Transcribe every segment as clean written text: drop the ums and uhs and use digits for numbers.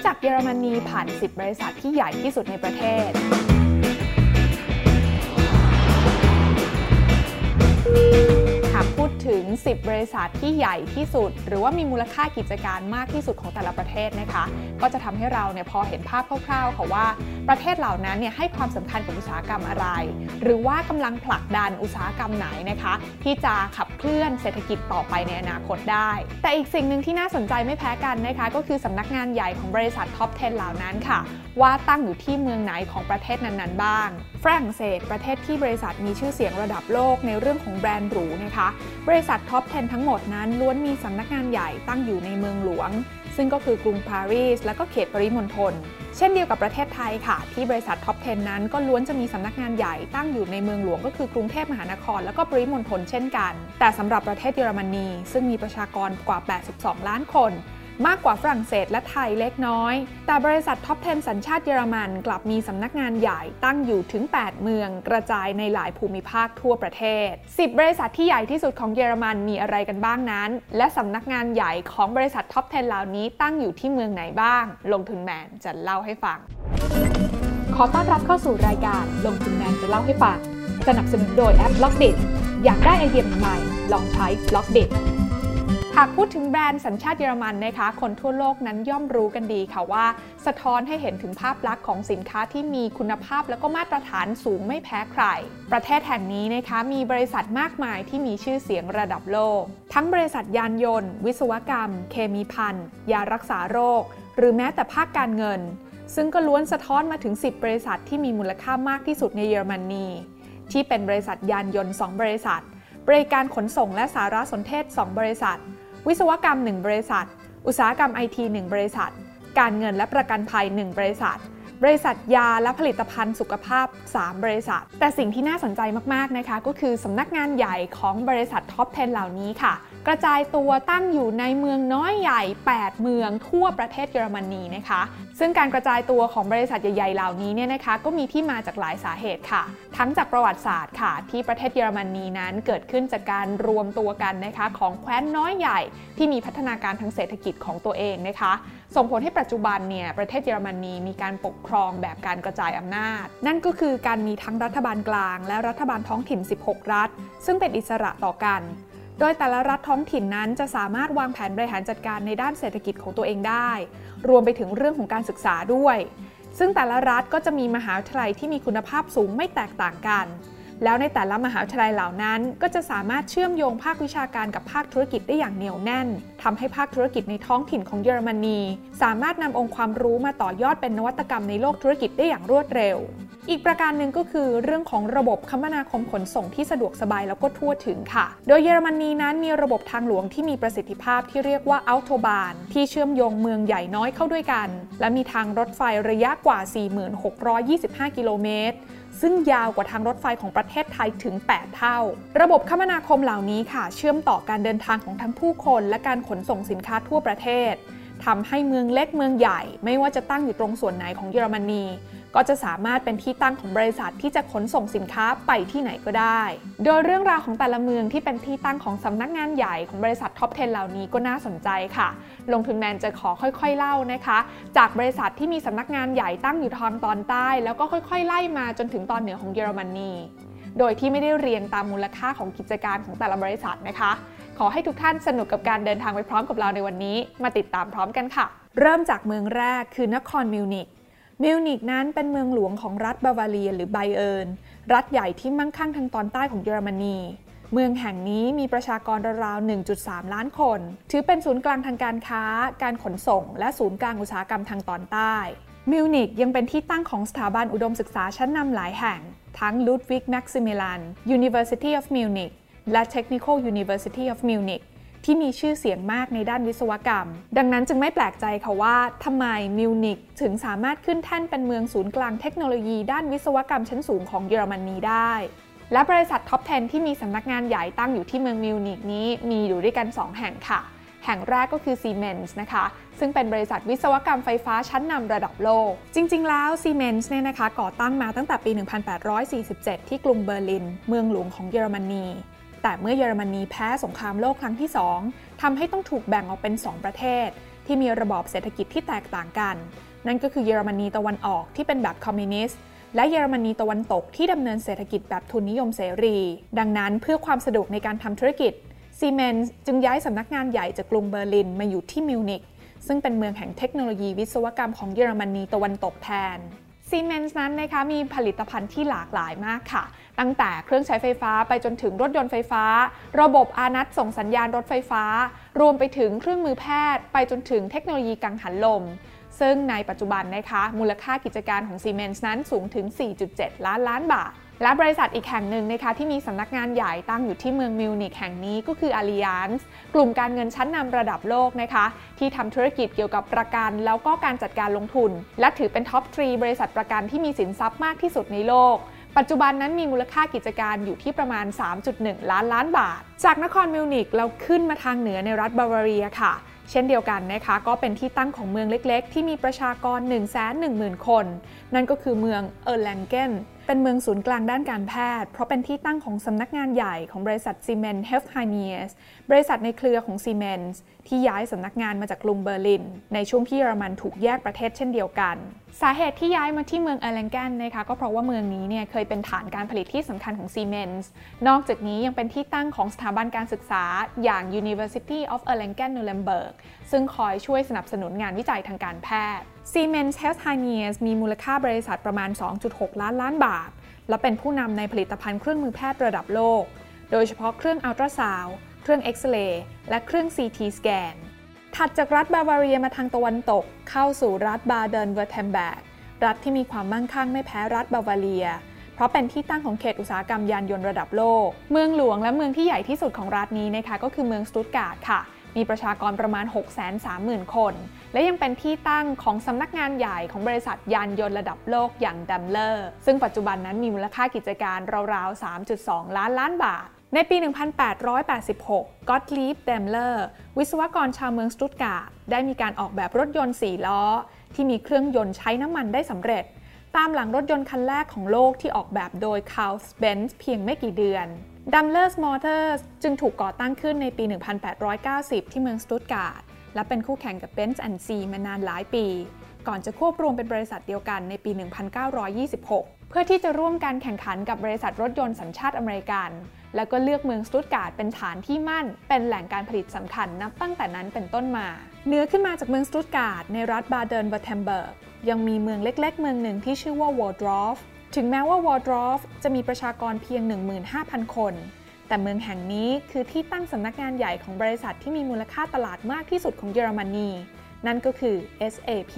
รู้จักเยอรมนีผ่าน10บริษัทที่ใหญ่ที่สุดในประเทศหากพูดถึง10บริษัทที่ใหญ่ที่สุดหรือว่ามีมูลค่ากิจการมากที่สุดของแต่ละประเทศนะคะก็จะทำให้เราเนี่ยพอเห็นภาพคร่าวๆค่ะว่าประเทศเหล่านั้นเนี่ยให้ความสำคัญกับอุตสาหกรรมอะไรหรือว่ากำลังผลักดันอุตสาหกรรมไหนนะคะที่จะขับเคลื่อนเศรษฐกิจต่อไปในอนาคตได้แต่อีกสิ่งหนึ่งที่น่าสนใจไม่แพ้กันนะคะก็คือสำนักงานใหญ่ของบริษัทท็อป 10 เหล่านั้นค่ะว่าตั้งอยู่ที่เมืองไหนของประเทศนั้นๆบ้างฝรั่งเศสประเทศที่บริษัทมีชื่อเสียงระดับโลกในเรื่องของแบรนด์หรูนะคะบริษัทท็อป 10 ทั้งหมดนั้นล้วนมีสำนักงานใหญ่ตั้งอยู่ในเมืองหลวงซึ่งก็คือกรุงปารีสและก็เขตปริมณฑลเช่นเดียวกับประเทศไทยค่ะที่บริษัทท็อป 10 นั้นก็ล้วนจะมีสำนักงานใหญ่ตั้งอยู่ในเมืองหลวงก็คือกรุงเทพมหานครและก็ปริมณฑลเช่นกันแต่สำหรับประเทศเยอรมนีซึ่งมีประชากรกว่า82ล้านคนมากกว่าฝรั่งเศสและไทยเล็กน้อยแต่บริษัทท็อป 10 สัญชาติเยอรมันกลับมีสำนักงานใหญ่ตั้งอยู่ถึง8เมืองกระจายในหลายภูมิภาคทั่วประเทศ10บริษัทที่ใหญ่ที่สุดของเยอรมันมีอะไรกันบ้างนั้นและสำนักงานใหญ่ของบริษัทท็อป 10 เหล่านี้ตั้งอยู่ที่เมืองไหนบ้างลงทุนแมนจะเล่าให้ฟังขอต้อนรับเข้าสู่รายการลงทุนแมนจะเล่าให้ฟังสนับสนุนโดยแอป Blockdit อยากได้ไอเดียใหม่ลองใช้ Blockditหากพูดถึงแบรนด์สัญชาติเยอรมันนะคะคนทั่วโลกนั้นย่อมรู้กันดีค่ะว่าสะท้อนให้เห็นถึงภาพลักษณ์ของสินค้าที่มีคุณภาพและก็มาตรฐานสูงไม่แพ้ใครประเทศแห่งนี้นะคะมีบริษัทมากมายที่มีชื่อเสียงระดับโลกทั้งบริษัทยานยนต์วิศวกรรมเคมีภัณฑ์ยารักษาโรคหรือแม้แต่ภาคการเงินซึ่งก็ล้วนสะท้อนมาถึง10บริษัทที่มีมูลค่ามากที่สุดในเยอรมนีที่เป็นบริษัทยานยนต์2บริษัทบริการขนส่งและสารสนเทศ2บริษัทวิศวกรรม1บริษัทอุตสาหกรรม IT 1บริษัทการเงินและประกันภัย1บริษัทบริษัทยาและผลิตภัณฑ์สุขภาพ3บริษัทแต่สิ่งที่น่าสนใจมากๆนะคะก็คือสำนักงานใหญ่ของบริษัทท็อป 10 เหล่านี้ค่ะกระจายตัวตั้งอยู่ในเมืองน้อยใหญ่8เมืองทั่วประเทศเยอรมนีนะคะซึ่งการกระจายตัวของบริษัทใหญ่ๆเหล่านี้เนี่ยนะคะก็มีที่มาจากหลายสาเหตุค่ะทั้งจากประวัติศาสตร์ค่ะที่ประเทศเยอรมนีนั้นเกิดขึ้นจากการรวมตัวกันนะคะของแคว้นน้อยใหญ่ที่มีพัฒนาการทางเศรษฐกิจของตัวเองนะคะส่งผลให้ปัจจุบันเนี่ยประเทศเยอรมนีมีการปกครองแบบการกระจายอำนาจนั่นก็คือการมีทั้งรัฐบาลกลางและรัฐบาลท้องถิ่น16รัฐซึ่งเป็นอิสระต่อกันโดยแต่ละรัฐท้องถิ่นนั้นจะสามารถวางแผนบริหารจัดการในด้านเศรษฐกิจของตัวเองได้รวมไปถึงเรื่องของการศึกษาด้วยซึ่งแต่ละรัฐก็จะมีมหาวิทยาลัยที่มีคุณภาพสูงไม่แตกต่างกันแล้วในแต่ละมหาวิทยาลัยเหล่านั้นก็จะสามารถเชื่อมโยงภาควิชาการกับภาคธุรกิจได้อย่างเหนียวแน่นทำให้ภาคธุรกิจในท้องถิ่นของเยอรมนีสามารถนำองค์ความรู้มาต่อยอดเป็นนวัตกรรมในโลกธุรกิจได้อย่างรวดเร็วอีกประการหนึ่งก็คือเรื่องของระบบคมนาคมขนส่งที่สะดวกสบายแล้วก็ทั่วถึงค่ะโดยเยอรมนีนั้นมีระบบทางหลวงที่มีประสิทธิภาพที่เรียกว่าอัลโทบานที่เชื่อมโยงเมืองใหญ่น้อยเข้าด้วยกันและมีทางรถไฟระยะกว่า 4625 กิโลเมตรซึ่งยาวกว่าทางรถไฟของประเทศไทยถึง8เท่าระบบคมนาคมเหล่านี้ค่ะเชื่อมต่อการเดินทางของทั้งผู้คนและการขนส่งสินค้าทั่วประเทศทำให้เมืองเล็กเมืองใหญ่ไม่ว่าจะตั้งอยู่ตรงส่วนไหนของเยอรมนีก็จะสามารถเป็นที่ตั้งของบริษัทที่จะขนส่งสินค้าไปที่ไหนก็ได้โดยเรื่องราวของแต่ละเมืองที่เป็นที่ตั้งของสำนักงานใหญ่ของบริษัทท็อป 10 เหล่านี้ก็น่าสนใจค่ะลงทุนแมนจะขอค่อยๆเล่านะคะจากบริษัทที่มีสำนักงานใหญ่ตั้งอยู่ทางตอนใต้แล้วก็ค่อยๆไล่มาจนถึงตอนเหนือของเยอรมนีโดยที่ไม่ได้เรียงตามมูลค่าของกิจการของแต่ละบริษัทนะคะขอให้ทุกท่านสนุกกับการเดินทางไปพร้อมกับเราในวันนี้มาติดตามพร้อมกันค่ะเริ่มจากเมืองแรกคือนครมิวนิกมิวนิกนั้นเป็นเมืองหลวงของรัฐบาวาเรียหรือไบเอิร์นรัฐใหญ่ที่มั่งคั่งทางตอนใต้ของเยอรมนีเมืองแห่งนี้มีประชากรราวๆ 1.3 ล้านคนถือเป็นศูนย์กลางทางการค้าการขนส่งและศูนย์กลางอุตสาหกรรมทางตอนใต้มิวนิกยังเป็นที่ตั้งของสถาบันอุดมศึกษาชั้นนำหลายแห่งทั้ง Ludwig Maximilian University of Munich และ Technical University of Munichที่มีชื่อเสียงมากในด้านวิศวกรรมดังนั้นจึงไม่แปลกใจค่ะว่าทำไมมิวนิกถึงสามารถขึ้นแท่นเป็นเมืองศูนย์กลางเทคโนโลยีด้านวิศวกรรมชั้นสูงของเยอรมนีได้และบริษัทท็อป 10 ที่มีสำนักงานใหญ่ตั้งอยู่ที่เมืองมิวนิกนี้มีอยู่ด้วยกัน2แห่งค่ะแห่งแรกก็คือ Siemens นะคะซึ่งเป็นบริษัทวิศวกรรมไฟฟ้าชั้นนำระดับโลกจริงๆแล้ว Siemens เนี่ยนะคะก่อตั้งมาตั้งแต่ปี 1847 ที่กรุงเบอร์ลินเมืองหลวงของเยอรมนีแต่เมื่อเยอรมนีแพ้สงครามโลกครั้งที่ 2ทำให้ต้องถูกแบ่งออกเป็น2ประเทศ ที่มีระบอบเศรษฐกิจที่แตกต่างกันนั่นก็คือเยอรมนีตะวันออกที่เป็นแบบคอมมิวนิสต์และเยอรมนีตะวันตกที่ดำเนินเศรษฐกิจแบบทุนนิยมเสรีดังนั้นเพื่อความสะดวกในการทำธุรกิจซีเมนส์จึงย้ายสำนักงานใหญ่จากกรุงเบอร์ลินมาอยู่ที่มิวนิกซึ่งเป็นเมืองแห่งเทคโนโลยีวิศวกรรมของเยอรมนีตะวันตกแทนซีเมนส์นั้นนะคะมีผลิตภัณฑ์ที่หลากหลายมากค่ะตั้งแต่เครื่องใช้ไฟฟ้าไปจนถึงรถยนต์ไฟฟ้าระบบอานัตส่งสัญญาณรถไฟฟ้ารวมไปถึงเครื่องมือแพทย์ไปจนถึงเทคโนโลยีกังหันลมซึ่งในปัจจุบันนะคะมูลค่ากิจการของซีเมนส์นั้นสูงถึง 4.7 ล้านบาทและบริษัทอีกแห่งหนึ่งนะคะที่มีสำนักงานใหญ่ตั้งอยู่ที่เมืองมิวนิกแห่งนี้ก็คือ Allianz กลุ่มการเงินชั้นนำระดับโลกนะคะที่ทำธุรกิจเกี่ยวกับประกันแล้วก็การจัดการลงทุนและถือเป็นท็อป 3 บริษัทประกันที่มีสินทรัพย์มากที่สุดในโลกปัจจุบันนั้นมีมูลค่ากิจการอยู่ที่ประมาณ 3.1 ล้านบาทจากนครมิวนิกเราขึ้นมาทางเหนือในรัฐบาวาเรียค่ะเช่นเดียวกันนะคะก็เป็นที่ตั้งของเมืองเล็กๆที่มีประชากร 110,000 คนนั่นก็คือเมือง Erlangen เป็นเมืองศูนย์กลางด้านการแพทย์เพราะเป็นที่ตั้งของสำนักงานใหญ่ของบริษัท Siemens Healthineers บริษัทในเครือของ Siemens ที่ย้ายสำนักงานมาจากกรุงเบอร์ลินในช่วงที่เยอรมันถูกแยกประเทศเช่นเดียวกันสาเหตุที่ย้ายมาที่เมือง Erlangen นะคะก็เพราะว่าเมืองนี้เนี่ยเคยเป็นฐานการผลิตที่สำคัญของ Siemens นอกจากนี้ยังเป็นที่ตั้งของสถาบันการศึกษาอย่าง University of Erlangen-Nuremberg ซึ่งคอยช่วยสนับสนุนงานวิจัยทางการแพทย์ Siemens Healthineers มีมูลค่าบริษัทประมาณ 2.6 ล้านบาทและเป็นผู้นำในผลิตภัณฑ์เครื่องมือแพทย์ระดับโลกโดยเฉพาะเครื่องอัลตราซาวด์เครื่องเอ็กซเรย์และเครื่อง CT สแกนถัดจากรัฐบาวาเรียมาทางตะวันตกเข้าสู่รัฐบาเดนเวอร์เทมเบร์กรัฐที่มีความมั่งคั่งไม่แพ้รัฐบาวาเรียเพราะเป็นที่ตั้งของเขตอุตสาหกรรมยานยนต์ระดับโลกเมืองหลวงและเมืองที่ใหญ่ที่สุดของรัฐนี้นะคะก็คือเมืองสตุตการ์ดค่ะมีประชากรประมาณ 630,000 คนและยังเป็นที่ตั้งของสำนักงานใหญ่ของบริษัทยานยนต์ระดับโลกอย่าง Daimler ซึ่งปัจจุบันนั้นมีมูลค่ากิจการราวๆ 3.2 ล้านบาทในปี 1886 Gottlieb Daimler วิศวกรชาวเมืองสตุตการ์ดได้มีการออกแบบรถยนต์4ล้อที่มีเครื่องยนต์ใช้น้ำมันได้สำเร็จตามหลังรถยนต์คันแรกของโลกที่ออกแบบโดย Karl Benz เพียงไม่กี่เดือนDaimler Motors จึงถูกก่อตั้งขึ้นในปี 1890 ที่เมืองสตุตการ์ดและเป็นคู่แข่งกับ Benz & C มานานหลายปีก่อนจะควบรวมเป็นบริษัทเดียวกันในปี 1926 เพื่อที่จะร่วมการแข่งขันกับบริษัทรถยนต์สัญชาติอเมริกันแล้วก็เลือกเมืองสตุตการ์ดเป็นฐานที่มั่นเป็นแหล่งการผลิตสำคัญนับตั้งแต่นั้นเป็นต้นมาเหนือขึ้นมาจากเมืองสตุตการ์ดในรัฐบาเดนเวอร์เทมเบิร์กยังมีเมืองเล็กๆเมืองหนึ่งที่ชื่อว่าวอลดรอฟถึงแม้ว่าวอลดรอฟจะมีประชากรเพียง 15,000 คนแต่เมืองแห่งนี้คือที่ตั้งสำนักงานใหญ่ของบริษัทที่มีมูลค่าตลาดมากที่สุดของเยอรมนีนั่นก็คือ SAP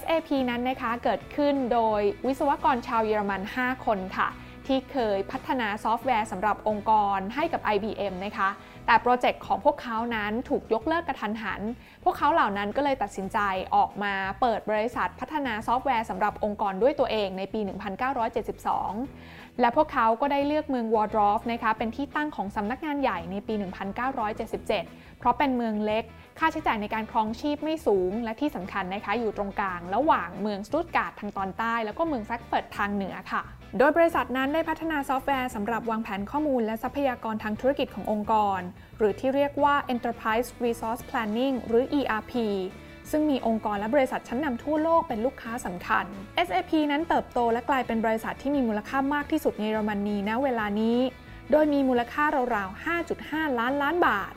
SAP นั้นนะคะเกิดขึ้นโดยวิศวกรชาวเยอรมัน 5 คนค่ะที่เคยพัฒนาซอฟต์แวร์สำหรับองค์กรให้กับ IBM นะคะแต่โปรเจกต์ของพวกเขานั้นถูกยกเลิกกระทันหันพวกเขาเหล่านั้นก็เลยตัดสินใจออกมาเปิดบริษัทพัฒนาซอฟต์แวร์สำหรับองค์กรด้วยตัวเองในปี 1972 และพวกเขาก็ได้เลือกเมืองวอร์ดรอฟนะคะเป็นที่ตั้งของสำนักงานใหญ่ในปี 1977 เพราะเป็นเมืองเล็กค่าใช้จ่ายในการครองชีพไม่สูงและที่สำคัญนะคะอยู่ตรงกลางระหว่างเมืองสตุตการ์ดทางตอนใต้แล้วก็เมืองแฟรงก์เฟิร์ตทางเหนือค่ะโดยบริษัทนั้นได้พัฒนาซอฟต์แวร์สำหรับวางแผนข้อมูลและทรัพยากรทางธุรกิจขององค์กรหรือที่เรียกว่า Enterprise Resource Planning หรือ ERP ซึ่งมีองค์กรและบริษัทชั้นนำทั่วโลกเป็นลูกค้าสำคัญ SAP นั้นเติบโตและกลายเป็นบริษัทที่มีมูลค่ามากที่สุดในเยอรมนีณเวลานี้โดยมีมูลค่าราวๆ 5.5 ล้านบาท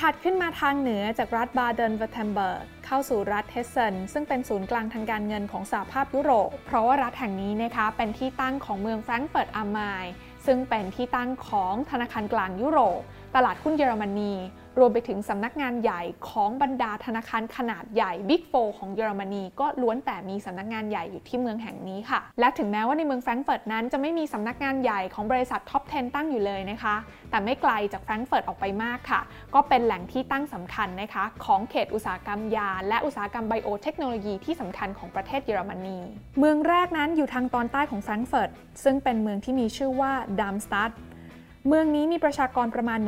ถัดขึ้นมาทางเหนือจากรัฐบาเดนเวอร์เทมเบิร์กเข้าสู่รัฐเฮสเซนซึ่งเป็นศูนย์กลางทางการเงินของสหภาพยุโรปเพราะว่ารัฐแห่งนี้นะคะเป็นที่ตั้งของเมืองแฟรงก์เฟิร์ตอะไมน์ซึ่งเป็นที่ตั้งของธนาคารกลางยุโรปตลาดหุ้นเยอรมนีรวมไปถึงสำนักงานใหญ่ของบรรดาธนาคารขนาดใหญ่ Big 4 ของเยอรมนีก็ล้วนแต่มีสำนักงานใหญ่อยู่ที่เมืองแห่งนี้ค่ะและถึงแม้ว่าในเมืองแฟรงก์เฟิร์ตนั้นจะไม่มีสำนักงานใหญ่ของบริษัทท็อป 10 ตั้งอยู่เลยนะคะแต่ไม่ไกลจากแฟรงก์เฟิร์ตออกไปมากค่ะก็เป็นแหล่งที่ตั้งสำคัญนะคะของเขตอุตสาหกรรมยาและอุตสาหกรรมไบโอเทคโนโลยีที่สำคัญของประเทศเยอรมนีเมืองแรกนั้นอยู่ทางตอนใต้ของแฟรงก์เฟิร์ตซึ่งเป็นเมืองที่มีชื่อว่าดัมสตัดเมืองนี้มีประชากรประมาณ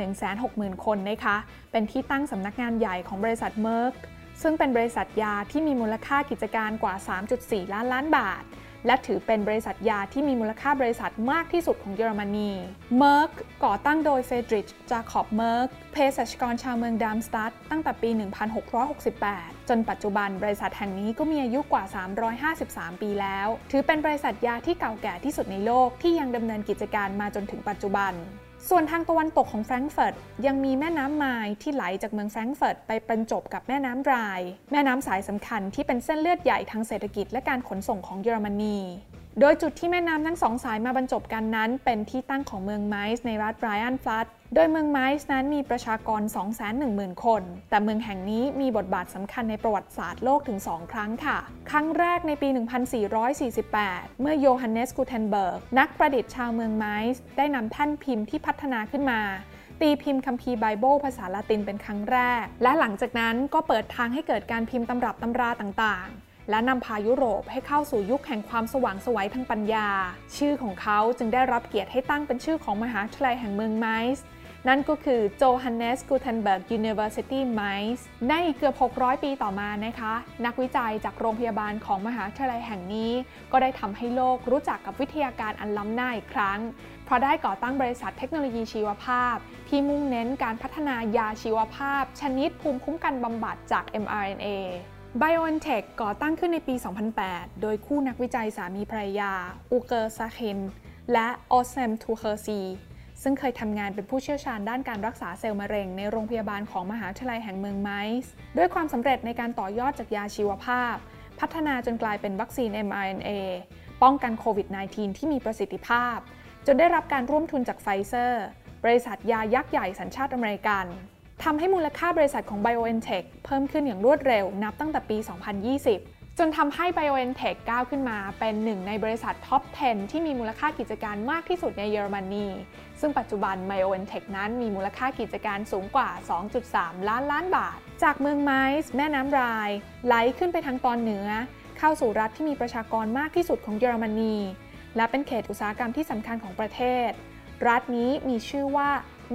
160,000 คนนะคะเป็นที่ตั้งสำนักงานใหญ่ของบริษัท Merck ซึ่งเป็นบริษัทยาที่มีมูลค่ากิจการกว่า 3.4 ล้านบาท และถือเป็นบริษัทยาที่มีมูลค่าบริษัทมากที่สุดของเยอรมนี Merck ก่อตั้งโดยเฟรดริช จาคอบ เมิร์ก เภสัชกรชาวเมืองดัมสตัดตั้งแต่ปี 1668 จนปัจจุบันบริษัทแห่งนี้ก็มีอายุกว่า 353 ปีแล้ว ถือเป็นบริษัทยาที่เก่าแก่ที่สุดในโลกที่ยังดำเนินกิจการมาจนถึงปัจจุบันส่วนทางตะวันตกของแฟรงก์เฟิร์ตยังมีแม่น้ำไมน์ที่ไหลจากเมืองแฟรงก์เฟิร์ตไปประจบกับแม่น้ำไดร์ แม่น้ำสายสำคัญที่เป็นเส้นเลือดใหญ่ทางเศรษฐกิจและการขนส่งของเยอรมนีโดยจุดที่แม่น้ำทั้งสองสายมาบรรจบกันนั้นเป็นที่ตั้งของเมืองไมซ์ในรัฐไบรอันฟลัดโดยเมืองไมซ์นั้นมีประชากร 210,000 คนแต่เมืองแห่งนี้มีบทบาทสำคัญในประวัติศาสตร์โลกถึง2ครั้งค่ะครั้งแรกในปี 1448 เมื่อ Johannes Gutenberg นักประดิษฐ์ชาวเมืองไมซ์ได้นำแท่นพิมพ์ที่พัฒนาขึ้นมาตีพิมพ์คัมภีร์ไบเบิลภาษาละตินเป็นครั้งแรกและหลังจากนั้นก็เปิดทางให้เกิดการพิมพ์ตำรับตำราต่างๆและนำพายุโรปให้เข้าสู่ยุคแห่งความสว่างไสวทางปัญญาชื่อของเขาจึงได้รับเกียรติให้ตั้งเป็นชื่อของมหาวิทยาลัยแห่งเมืองไมซ์นั่นก็คือ Johannes Gutenberg University Mainz ในเกือบ600 ปีต่อมานะคะนักวิจัยจากโรงพยาบาลของมหาวิทยาลัยแห่งนี้ก็ได้ทำให้โลกรู้จักกับวิทยาการอันล้ำหน้าอีกครั้งเพราะได้ก่อตั้งบริษัทเทคโนโลยีชีวภาพที่มุ่งเน้นการพัฒนายาชีวภาพชนิดภูมิคุ้มกันบำบัดจาก mRNA BioNTech ก่อตั้งขึ้นในปี 2008 โดยคู่นักวิจัยสามีภรรยาอูเกอร์ซาเคนและออสเซมทูเคอร์ซีซึ่งเคยทำงานเป็นผู้เชี่ยวชาญด้านการรักษาเซลล์มะเร็งในโรงพยาบาลของมหาวิทยาลัยแห่งเมืองไมซ์ด้วยความสำเร็จในการต่อยอดจากยาชีวภาพพัฒนาจนกลายเป็นวัคซีน mRNA ป้องกันโควิด -19 ที่มีประสิทธิภาพจนได้รับการร่วมทุนจากไฟเซอร์บริษัทยายักษ์ใหญ่สัญชาติอเมริกันทำให้มูลค่าบริษัทของ BioNTech เพิ่มขึ้นอย่างรวดเร็วนับตั้งแต่ปี 2020 จนทำให้ BioNTech ก้าวขึ้นมาเป็นหนึ่งในบริษัทท็อป 10 ที่มีมูลค่ากิจการมากที่สุดในเยอรมนีซึ่งปัจจุบัน BioNTech นั้นมีมูลค่ากิจการสูงกว่า 2.3 ล้านบาทจากเมืองไมซ์แม่น้ำไดร์ไหลขึ้นไปทางตอนเหนือเข้าสู่รัฐที่มีประชากรมากที่สุดของเยอรมนีและเป็นเขตอุตสาหกรรมที่สำคัญของประเทศรัฐนี้มีชื่อว่า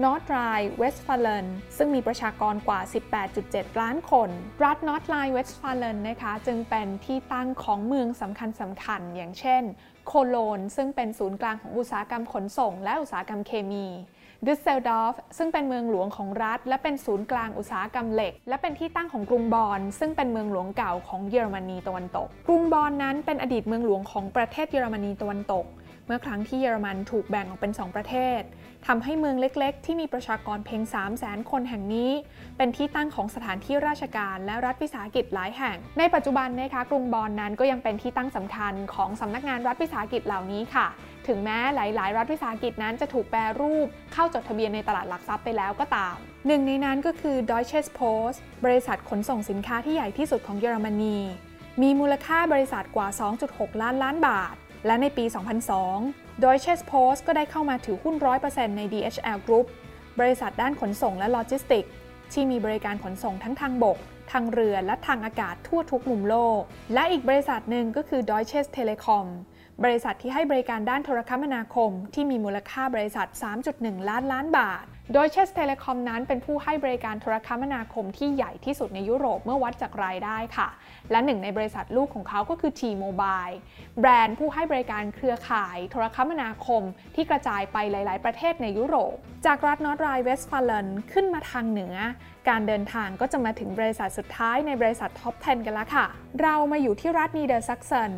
นอร์ทไรน์เวสต์ฟาเลนซึ่งมีประชากรกว่า 18.7 ล้านคนรัฐนอร์ทไรน์เวสต์ฟาเลนนะคะจึงเป็นที่ตั้งของเมืองสำคัญอย่างเช่นโคโลนซึ่งเป็นศูนย์กลางของอุตสาหกรรมขนส่งและอุตสาหกรรมเคมีดุสเซลดอร์ฟซึ่งเป็นเมืองหลวงของรัฐและเป็นศูนย์กลางอุตสาหกรรมเหล็กและเป็นที่ตั้งของกรุงบอนซึ่งเป็นเมืองหลวงเก่าของเยอรมนีตะวันตกกรุงบอนนั้นเป็นอดีตเมืองหลวงของประเทศเยอรมนีตะวันตกเมื่อครั้งที่เยอรมันถูกแบ่งออกเป็น2ประเทศทำให้เมืองเล็กๆที่มีประชากรเพียง 300,000 คนแห่งนี้เป็นที่ตั้งของสถานที่ราชการและรัฐวิสาหกิจหลายแห่งในปัจจุบันนะคะกรุงบอนนั้นก็ยังเป็นที่ตั้งสำคัญของสำนักงานรัฐวิสาหกิจเหล่านี้ค่ะถึงแม้หลายๆรัฐวิสาหกิจนั้นจะถูกแปรรูปเข้าจดทะเบียนในตลาดหลักทรัพย์ไปแล้วก็ตามหนึ่งในนั้นก็คือ Deutsche Post บริษัทขนส่งสินค้าที่ใหญ่ที่สุดของเยอรมนีมีมูลค่าบริษัทกว่า 2.6 ล้านบาทและในปี 2002 Deutsche Post ก็ได้เข้ามาถือหุ้น 100% ใน DHL Group บริษัทด้านขนส่งและโลจิสติกส์ที่มีบริการขนส่งทั้งทางบกทางเรือและทางอากาศทั่วทุกมุมโลกและอีกบริษัทหนึ่งก็คือ Deutsche Telekom บริษัทที่ให้บริการด้านโทรคมนาคมที่มีมูลค่าบริษัท 3.1 ล้านบาท Deutsche Telekom นั้นเป็นผู้ให้บริการโทรคมนาคมที่ใหญ่ที่สุดในยุโรปเมื่อวัดจากรายได้ค่ะและหนึ่งในบริษัทลูกของเขาก็คือ T-Mobile แบรนด์ผู้ให้บริการเครือข่ายโทรคมนาคมที่กระจายไปหลายๆประเทศในยุโรปจากรัฐนอร์ทไรน์เวสต์ฟาเลนขึ้นมาทางเหนือการเดินทางก็จะมาถึงบริษัทสุดท้ายในบริษัทท็อป 10 กันแล้วค่ะเรามาอยู่ที่รัฐนีเดอร์ซักเซน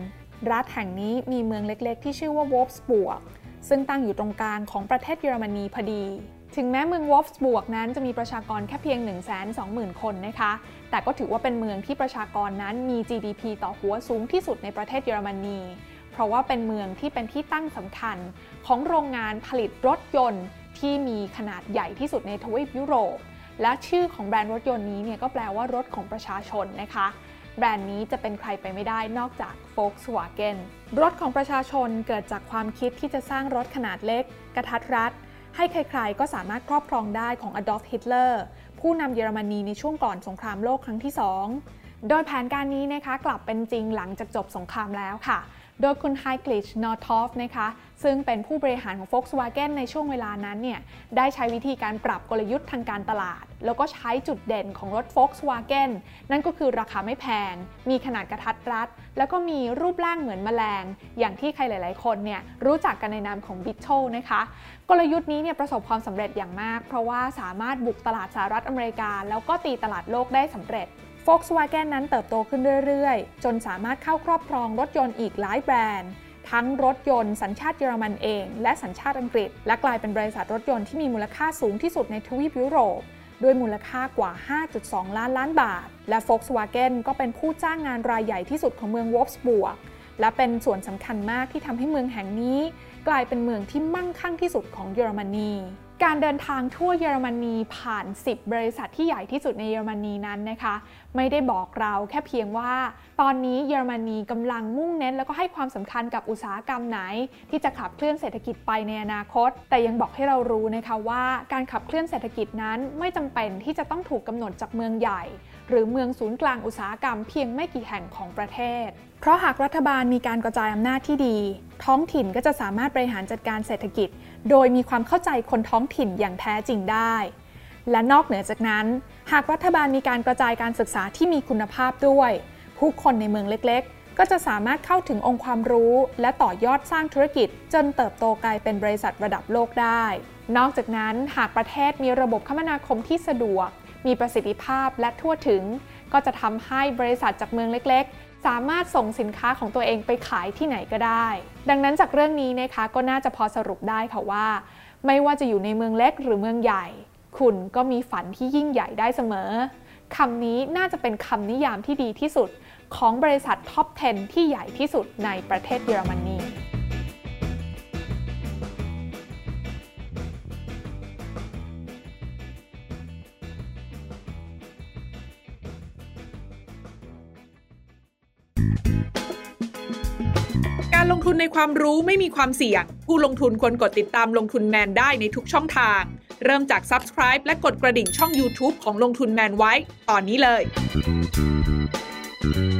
รัฐแห่งนี้มีเมืองเล็กๆที่ชื่อว่าวอล์ฟสบวกซึ่งตั้งอยู่ตรงกลางของประเทศเยอรมนีพอดีถึงแม้เมืองวอล์ฟสบวกนั้นจะมีประชากรแค่เพียง 120,000 คนนะคะแต่ก็ถือว่าเป็นเมืองที่ประชากรนั้นมี GDP ต่อหัวสูงที่สุดในประเทศเยอรมนีเพราะว่าเป็นเมืองที่เป็นที่ตั้งสำคัญของโรงงานผลิตรถยนต์ที่มีขนาดใหญ่ที่สุดในทวีปยุโรปและชื่อของแบรนด์รถยนต์นี้เนี่ยก็แปลว่ารถของประชาชนนะคะแบรนด์นี้จะเป็นใครไปไม่ได้นอกจาก Volkswagen รถของประชาชนเกิดจากความคิดที่จะสร้างรถขนาดเล็กกระทัดรัดให้ใครๆก็สามารถครอบครองได้ของ Adolf Hitler ผู้นำเยอรมนีในช่วงก่อนสงครามโลกครั้งที่ 2โดยแผนการนี้นะคะกลับเป็นจริงหลังจากจบสงครามแล้วค่ะ โดยคุณ Heinz Kleitch Northop นะคะซึ่งเป็นผู้บริหารของ Volkswagen ในช่วงเวลานั้นเนี่ยได้ใช้วิธีการปรับกลยุทธ์ทางการตลาดแล้วก็ใช้จุดเด่นของรถ Volkswagen นั่นก็คือราคาไม่แพงมีขนาดกระทัดรัดแล้วก็มีรูปร่างเหมือนแมลงอย่างที่ใครหลายๆคนเนี่ยรู้จักกันในนามของ Beetle นะคะกลยุทธ์นี้เนี่ยประสบความสำเร็จอย่างมากเพราะว่าสามารถบุกตลาดสหรัฐอเมริกาแล้วก็ตีตลาดโลกได้สำเร็จVolkswagen นั้นเติบโตขึ้นเรื่อยๆจนสามารถเข้าครอบครองรถยนต์อีกหลายแบรนด์ทั้งรถยนต์สัญชาติเยอรมันเองและสัญชาติอังกฤษและกลายเป็นบริษัทรถยนต์ที่มีมูลค่าสูงที่สุดในทวีปยุโรปด้วยมูลค่ากว่า 5.2 ล้านบาทและ Volkswagen ก็เป็นผู้จ้างงานรายใหญ่ที่สุดของเมืองวอล์ฟสบวร์กและเป็นส่วนสำคัญมากที่ทำให้เมืองแห่งนี้กลายเป็นเมืองที่มั่งคั่งที่สุดของเยอรมนีการเดินทางทั่วเยอรมนีผ่าน10บริษัทที่ใหญ่ที่สุดในเยอรมนีนั้นนะคะไม่ได้บอกเราแค่เพียงว่าตอนนี้เยอรมนีกำลังมุ่งเน้นแล้วก็ให้ความสำคัญกับอุตสาหกรรมไหนที่จะขับเคลื่อนเศรษฐกิจไปในอนาคตแต่ยังบอกให้เรารู้นะคะว่าการขับเคลื่อนเศรษฐกิจนั้นไม่จำเป็นที่จะต้องถูกกำหนดจากเมืองใหญ่หรือเมืองศูนย์กลางอุตสาหกรรมเพียงไม่กี่แห่งของประเทศเพราะหากรัฐบาลมีการกระจายอำนาจที่ดีท้องถิ่นก็จะสามารถบริหารจัดการเศรษฐกิจโดยมีความเข้าใจคนท้องถิ่นอย่างแท้จริงได้และนอกเหนือจากนั้นหากรัฐบาลมีการกระจายการศึกษาที่มีคุณภาพด้วยผู้คนในเมืองเล็กๆก็จะสามารถเข้าถึงองค์ความรู้และต่อยอดสร้างธุรกิจจนเติบโตกลายเป็นบริษัทระดับโลกได้นอกจากนั้นหากประเทศมีระบบคมนาคมที่สะดวกมีประสิทธิภาพและทั่วถึงก็จะทำให้บริษัทจากเมืองเล็กๆสามารถส่งสินค้าของตัวเองไปขายที่ไหนก็ได้ดังนั้นจากเรื่องนี้นะคะก็น่าจะพอสรุปได้ค่ะว่าไม่ว่าจะอยู่ในเมืองเล็กหรือเมืองใหญ่คุณก็มีฝันที่ยิ่งใหญ่ได้เสมอคำนี้น่าจะเป็นคำนิยามที่ดีที่สุดของบริษัทท็อป 10 ที่ใหญ่ที่สุดในประเทศเยอรมนีการลงทุนในความรู้ไม่มีความเสี่ยงผู้ลงทุนควรกดติดตามลงทุนแมนได้ในทุกช่องทางเริ่มจาก Subscribe และกดกระดิ่งช่อง YouTube ของลงทุนแมนไว้ตอนนี้เลย